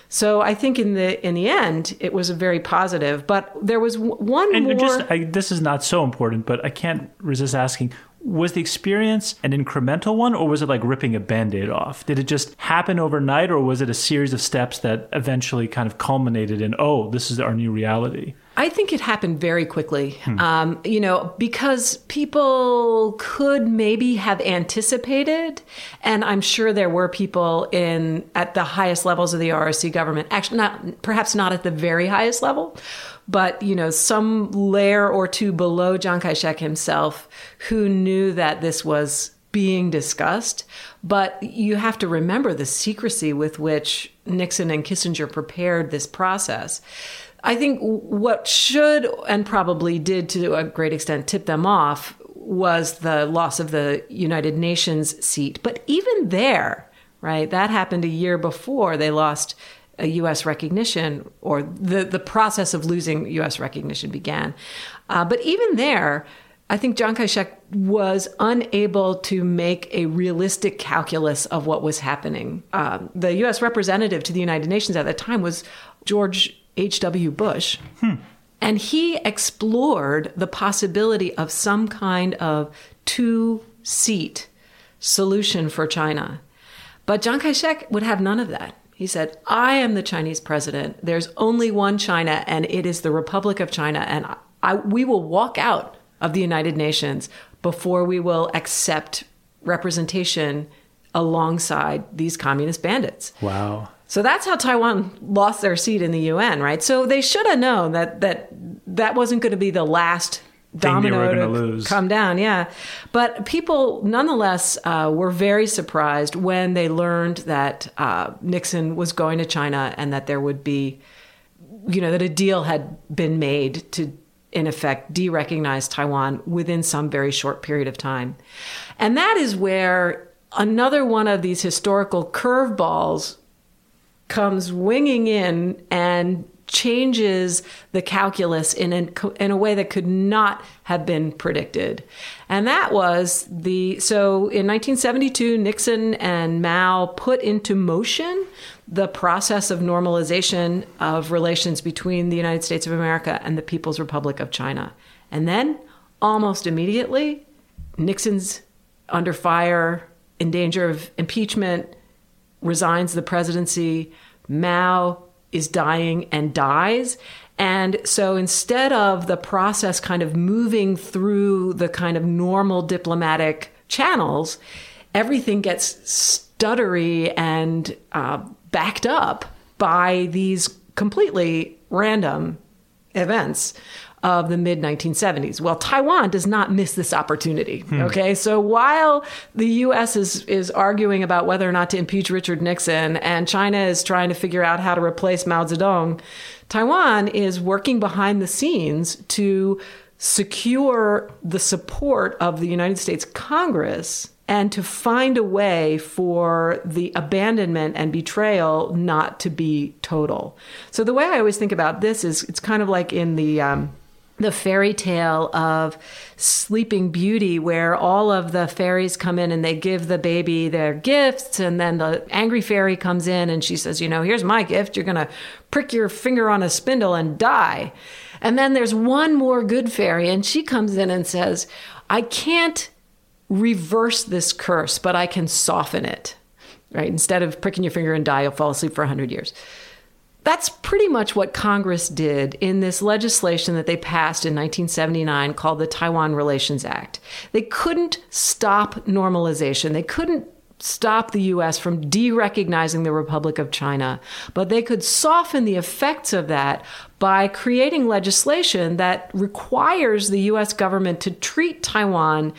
So I think in the end, it was a very positive. But there was one more. This is not so important, but I can't resist asking: was the experience an incremental one, or was it like ripping a Band-Aid off? Did it just happen overnight, or was it a series of steps that eventually kind of culminated in, oh, this is our new reality? I think it happened very quickly, you know, because people could maybe have anticipated, and I'm sure there were people at the highest levels of the ROC government, actually perhaps not at the very highest level, but, you know, some layer or two below Chiang Kai-shek himself who knew that this was being discussed. But you have to remember the secrecy with which Nixon and Kissinger prepared this process. I think what should and probably did to a great extent tip them off was the loss of the United Nations seat. But even there, right, that happened a year before they lost a U.S. recognition, or the process of losing U.S. recognition began. But even there, I think Chiang Kai-shek was unable to make a realistic calculus of what was happening. The U.S. representative to the United Nations at that time was George H.W. Bush, and he explored the possibility of some kind of two-seat solution for China. But Chiang Kai-shek would have none of that. He said, I am the Chinese president. There's only one China, and it is the Republic of China, and we will walk out of the United Nations before we will accept representation alongside these communist bandits. Wow. So that's how Taiwan lost their seat in the UN, right? So they should have known that wasn't going to be the last domino to come down, yeah. But people, nonetheless, were very surprised when they learned that Nixon was going to China, and that there would be, you know, that a deal had been made to, in effect, de-recognize Taiwan within some very short period of time. And that is where another one of these historical curveballs comes winging in and changes the calculus in a way that could not have been predicted. And that was in 1972, Nixon and Mao put into motion the process of normalization of relations between the United States of America and the People's Republic of China. And then, almost immediately, Nixon's under fire, in danger of impeachment, resigns the presidency. Mao is dying and dies. And so instead of the process kind of moving through the kind of normal diplomatic channels, everything gets stuttery and backed up by these completely random events of the mid-1970s. Well, Taiwan does not miss this opportunity, okay? So while the U.S. is arguing about whether or not to impeach Richard Nixon, and China is trying to figure out how to replace Mao Zedong, Taiwan is working behind the scenes to secure the support of the United States Congress and to find a way for the abandonment and betrayal not to be total. So the way I always think about this is it's kind of like in the fairy tale of Sleeping Beauty, where all of the fairies come in and they give the baby their gifts. And then the angry fairy comes in and she says, you know, here's my gift. You're going to prick your finger on a spindle and die. And then there's one more good fairy and she comes in and says, I can't reverse this curse, but I can soften it, right? Instead of pricking your finger and die, you'll fall asleep for 100 years. That's pretty much what Congress did in this legislation that they passed in 1979 called the Taiwan Relations Act. They couldn't stop normalization. They couldn't stop the U.S. from derecognizing the Republic of China, but they could soften the effects of that by creating legislation that requires the U.S. government to treat Taiwan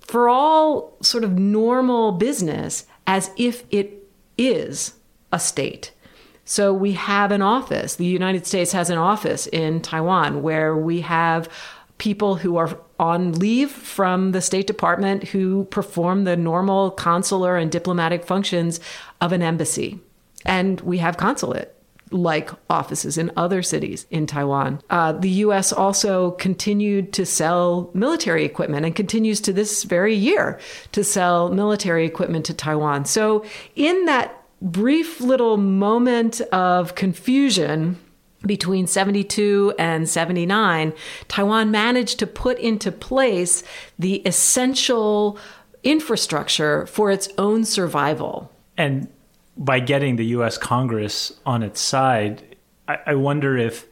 for all sort of normal business as if it is a state. So we have an office. The United States has an office in Taiwan where we have people who are on leave from the State Department who perform the normal consular and diplomatic functions of an embassy. And we have consulate-like offices in other cities in Taiwan. The U.S. also continued to sell military equipment and continues to this very year to sell military equipment to Taiwan. So in that brief little moment of confusion between 72 and 79, Taiwan managed to put into place the essential infrastructure for its own survival. And by getting the U.S. Congress on its side, I wonder if,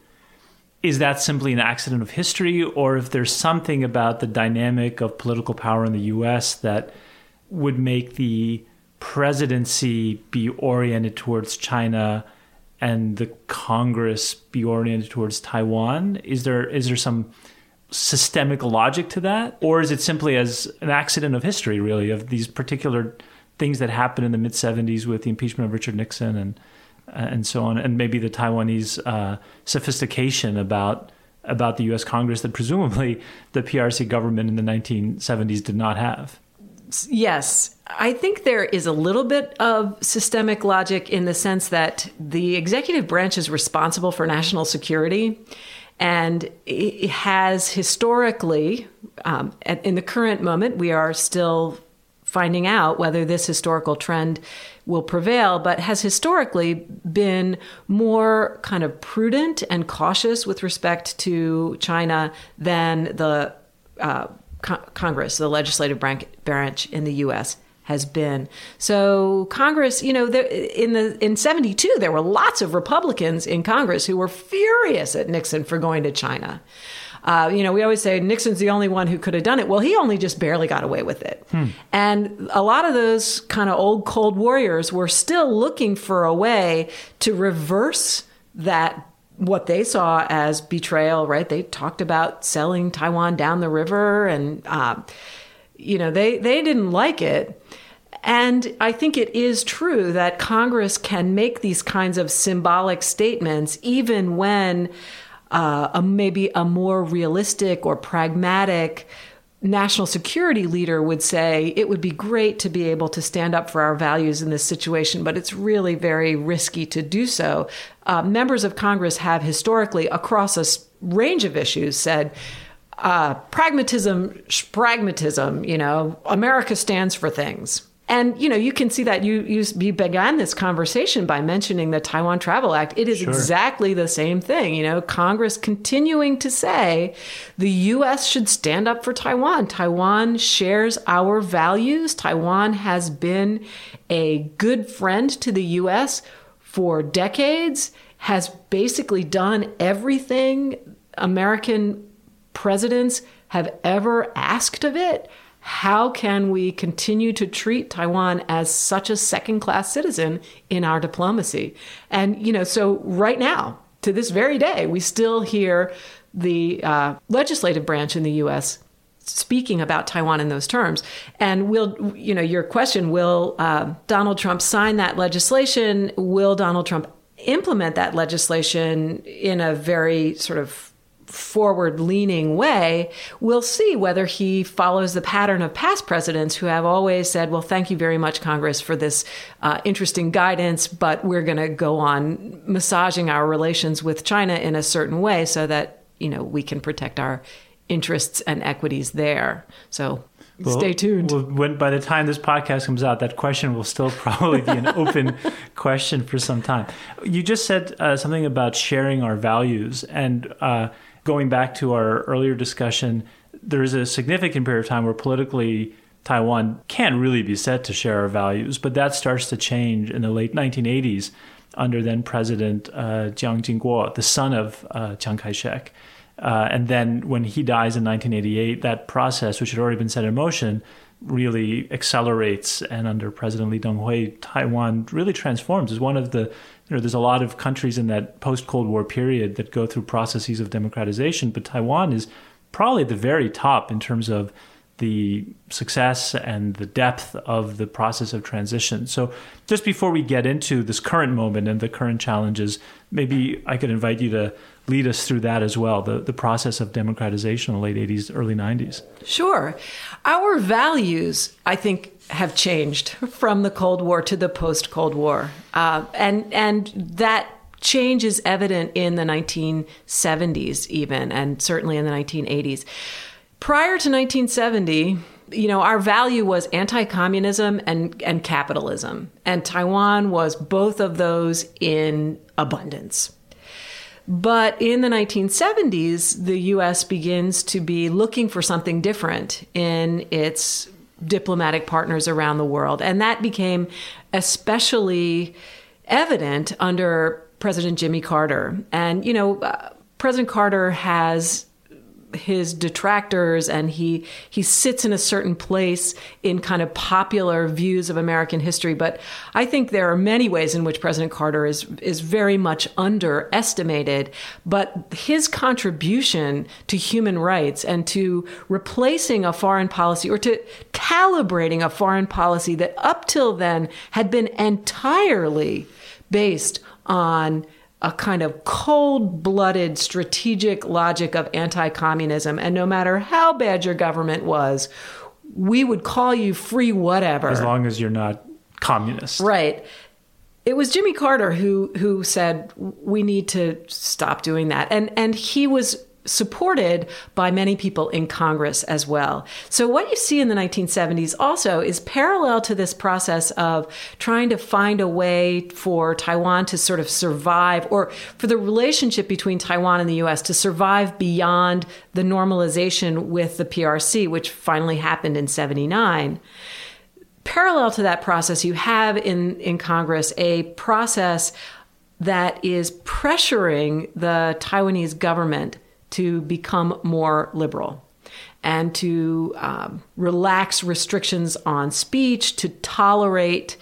is that simply an accident of history, or if there's something about the dynamic of political power in the U.S. that would make the presidency be oriented towards China and the Congress be oriented towards Taiwan? Is there some systemic logic to that? Or is it simply as an accident of history, really, of these particular things that happened in the mid-70s with the impeachment of Richard Nixon and so on, and maybe the Taiwanese sophistication about the U.S. Congress that presumably the PRC government in the 1970s did not have? Yes, I think there is a little bit of systemic logic in the sense that the executive branch is responsible for national security, and it has historically, in the current moment, we are still finding out whether this historical trend will prevail, but has historically been more kind of prudent and cautious with respect to China than the Congress, the legislative branch in the U.S., has been. So Congress, you know, in 72, there were lots of Republicans in Congress who were furious at Nixon for going to China. You know, we always say Nixon's the only one who could have done it. Well, he only just barely got away with it. And a lot of those kind of old Cold Warriors were still looking for a way to reverse that, what they saw as betrayal, right? They talked about selling Taiwan down the river and, you know, they didn't like it. And I think it is true that Congress can make these kinds of symbolic statements, even when maybe a more realistic or pragmatic national security leader would say, it would be great to be able to stand up for our values in this situation, but it's really very risky to do so. Members of Congress have historically, across a range of issues, said, pragmatism, you know, America stands for things. And, you know, you can see that you began this conversation by mentioning the Taiwan Travel Act. It is exactly the same thing. You know, Congress continuing to say the U.S. should stand up for Taiwan. Taiwan shares our values. Taiwan has been a good friend to the U.S. for decades, has basically done everything American presidents have ever asked of it. How can we continue to treat Taiwan as such a second-class citizen in our diplomacy? And, you know, so right now, to this very day, we still hear the legislative branch in the U.S. speaking about Taiwan in those terms. And will, you know, your question, will Donald Trump sign that legislation? Will Donald Trump implement that legislation in a very sort of forward-leaning way? We'll see whether he follows the pattern of past presidents who have always said, well, thank you very much, Congress, for this interesting guidance, but we're going to go on massaging our relations with China in a certain way so that, you know, we can protect our interests and equities there. So stay tuned. Well, when, by the time this podcast comes out, that question will still probably be an open question for some time. You just said something about sharing our values, and going back to our earlier discussion, there is a significant period of time where politically Taiwan can't really be said to share our values, but that starts to change in the late 1980s under then-President Chiang Ching-kuo, the son of Chiang Kai-shek. And then when he dies in 1988, that process, which had already been set in motion, really accelerates. And under President Lee Teng-hui, Taiwan really transforms. It's one of the, you know, there's a lot of countries in that post-Cold War period that go through processes of democratization, but Taiwan is probably at the very top in terms of the success and the depth of the process of transition. So just before we get into this current moment and the current challenges, maybe I could invite you to lead us through that as well, the process of democratization in the late 80s, early 90s. Sure. Our values, I think, have changed from the Cold War to the post-Cold War. And that change is evident in the 1970s even, and certainly in the 1980s. Prior to 1970, you know, our value was anti-communism and capitalism. And Taiwan was both of those in abundance. But in the 1970s, the U.S. begins to be looking for something different in its diplomatic partners around the world. And that became especially evident under President Jimmy Carter. And, you know, President Carter has his detractors, and he sits in a certain place in kind of popular views of American history. But I think there are many ways in which President Carter is very much underestimated. But his contribution to human rights and to replacing a foreign policy, or to calibrating a foreign policy that up till then had been entirely based on a kind of cold-blooded strategic logic of anti-communism. And no matter how bad your government was, we would call you free whatever. As long as you're not communist. Right. It was Jimmy Carter who said, we need to stop doing that. And he was supported by many people in Congress as well. So what you see in the 1970s also is parallel to this process of trying to find a way for Taiwan to sort of survive, or for the relationship between Taiwan and the U.S. to survive beyond the normalization with the PRC, which finally happened in 1979. Parallel to that process, you have in Congress a process that is pressuring the Taiwanese government to become more liberal and to relax restrictions on speech, to tolerate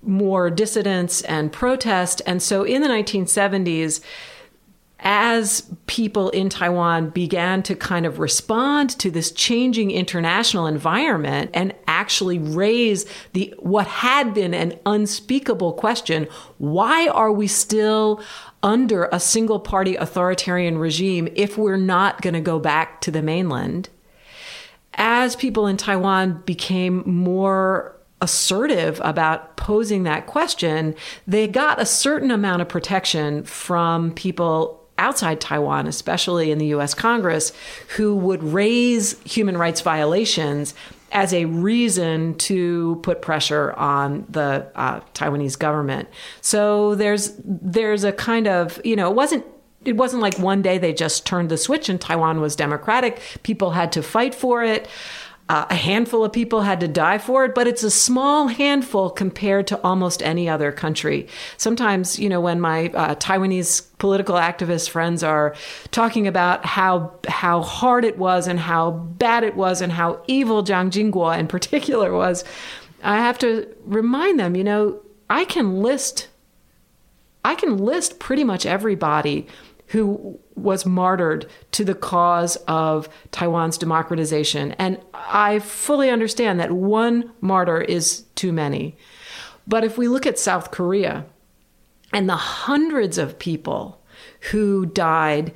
more dissidents and protest. And so in the 1970s, as people in Taiwan began to kind of respond to this changing international environment and actually raise the what had been an unspeakable question, why are we still under a single-party authoritarian regime if we're not going to go back to the mainland? as people in Taiwan became more assertive about posing that question, they got a certain amount of protection from people outside Taiwan, especially in the U.S. Congress, who would raise human rights violations as a reason to put pressure on the Taiwanese government. So there's a kind of, you know, it wasn't like one day they just turned the switch and Taiwan was democratic. People had to fight for it. A handful of people had to die for it, but it's a small handful compared to almost any other country. Sometimes, you know, when my Taiwanese political activist friends are talking about how hard it was and how bad it was and how evil Chiang Ching-kuo in particular was, I have to remind them, you know, I can list pretty much everybody who was martyred to the cause of Taiwan's democratization. And I fully understand that one martyr is too many. But if we look at South Korea and the hundreds of people who died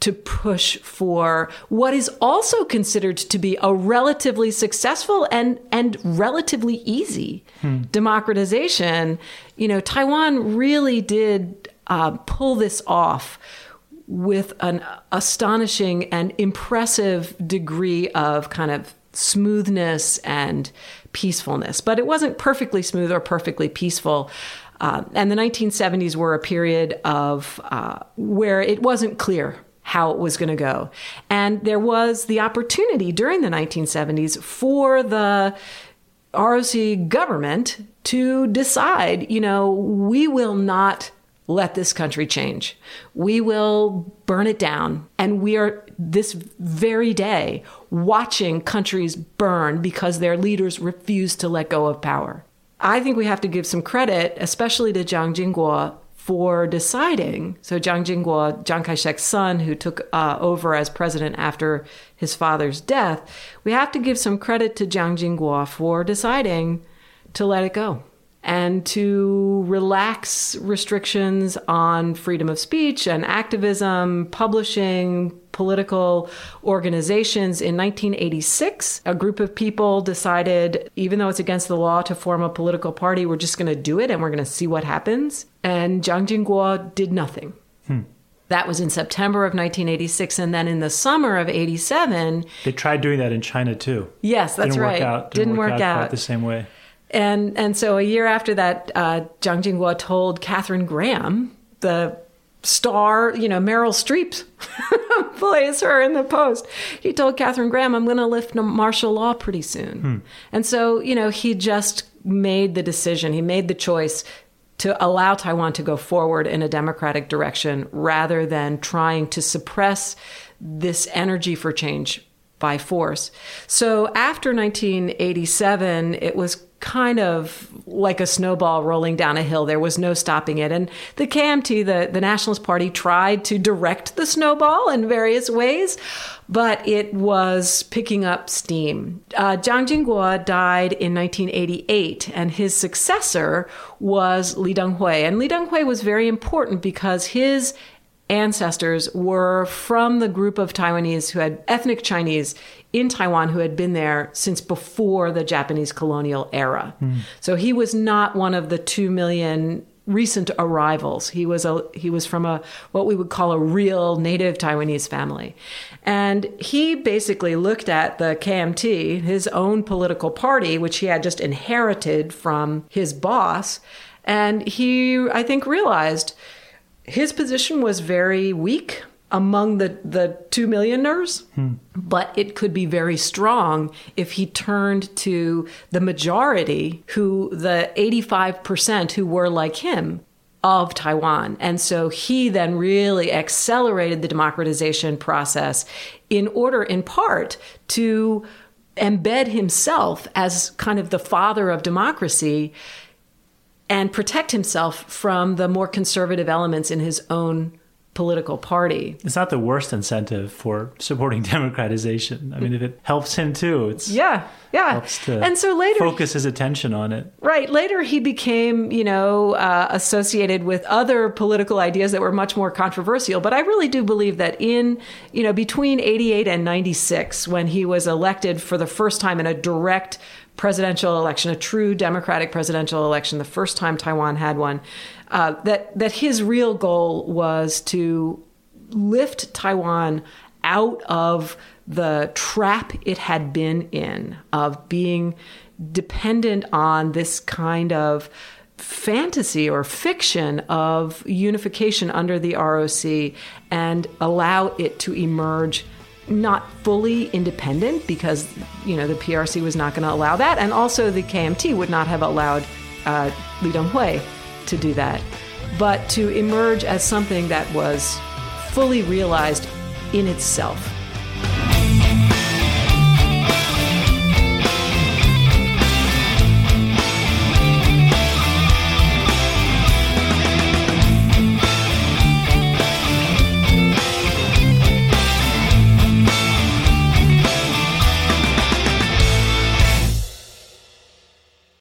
to push for what is also considered to be a relatively successful and relatively easy democratization, you know, Taiwan really did pull this off with an astonishing and impressive degree of kind of smoothness and peacefulness. But it wasn't perfectly smooth or perfectly peaceful. And the 1970s were a period of where it wasn't clear how it was going to go. And there was the opportunity during the 1970s for the ROC government to decide, you know, we will not let this country change. We will burn it down. And we are this very day watching countries burn because their leaders refuse to let go of power. I think we have to give some credit, especially to Chiang Ching-kuo, for deciding. So Chiang Ching-kuo, Chiang Kai-shek's son, who took over as president after his father's death, we have to give some credit to Chiang Ching-kuo for deciding to let it go and to relax restrictions on freedom of speech and activism, publishing, political organizations. In 1986, a group of people decided, even though it's against the law to form a political party, we're just going to do it and we're going to see what happens. And Chiang Ching-kuo did nothing. That was in September of 1986. And then in the summer of 87... They tried doing that in China, too. Yes, that's right. Didn't work out quite the same way. And so a year after that, Chiang Ching-kuo told Katharine Graham, the star, you know, Meryl Streep plays her in The Post. He told Katharine Graham, I'm going to lift martial law pretty soon. And so, you know, he just made the decision. He made the choice to allow Taiwan to go forward in a democratic direction rather than trying to suppress this energy for change by force. So after 1987, it was kind of like a snowball rolling down a hill. There was no stopping it. And the KMT, the Nationalist Party, tried to direct the snowball in various ways, but it was picking up steam. Chiang Ching-kuo died in 1988, and his successor was Lee Teng-hui. And Lee Teng-hui was very important because his ancestors were from the group of Taiwanese who had ethnic Chinese in Taiwan who had been there since before the Japanese colonial era. So he was not one of the 2 million recent arrivals. He was from a what we would call a real native Taiwanese family. And he basically looked at the KMT, his own political party, which he had just inherited from his boss, and he, I think, realized his position was very weak among the 2 millioners, but it could be very strong if he turned to the majority, who the 85% who were like him of Taiwan. And so he then really accelerated the democratization process in order, in part, to embed himself as kind of the father of democracy and protect himself from the more conservative elements in his own political party. It's not the worst incentive for supporting democratization. I mean, if it helps him too, it's helps to and so later focus his attention on it. Right. Later, he became, associated with other political ideas that were much more controversial. But I really do believe that in, between 88 and 96, when he was elected for the first time in a direct presidential election, a true democratic presidential election, the first time Taiwan had one, that his real goal was to lift Taiwan out of the trap it had been in of being dependent on this kind of fantasy or fiction of unification under the ROC and allow it to emerge not fully independent because, the PRC was not going to allow that. And also the KMT would not have allowed Lee Teng-hui to do that, but to emerge as something that was fully realized in itself.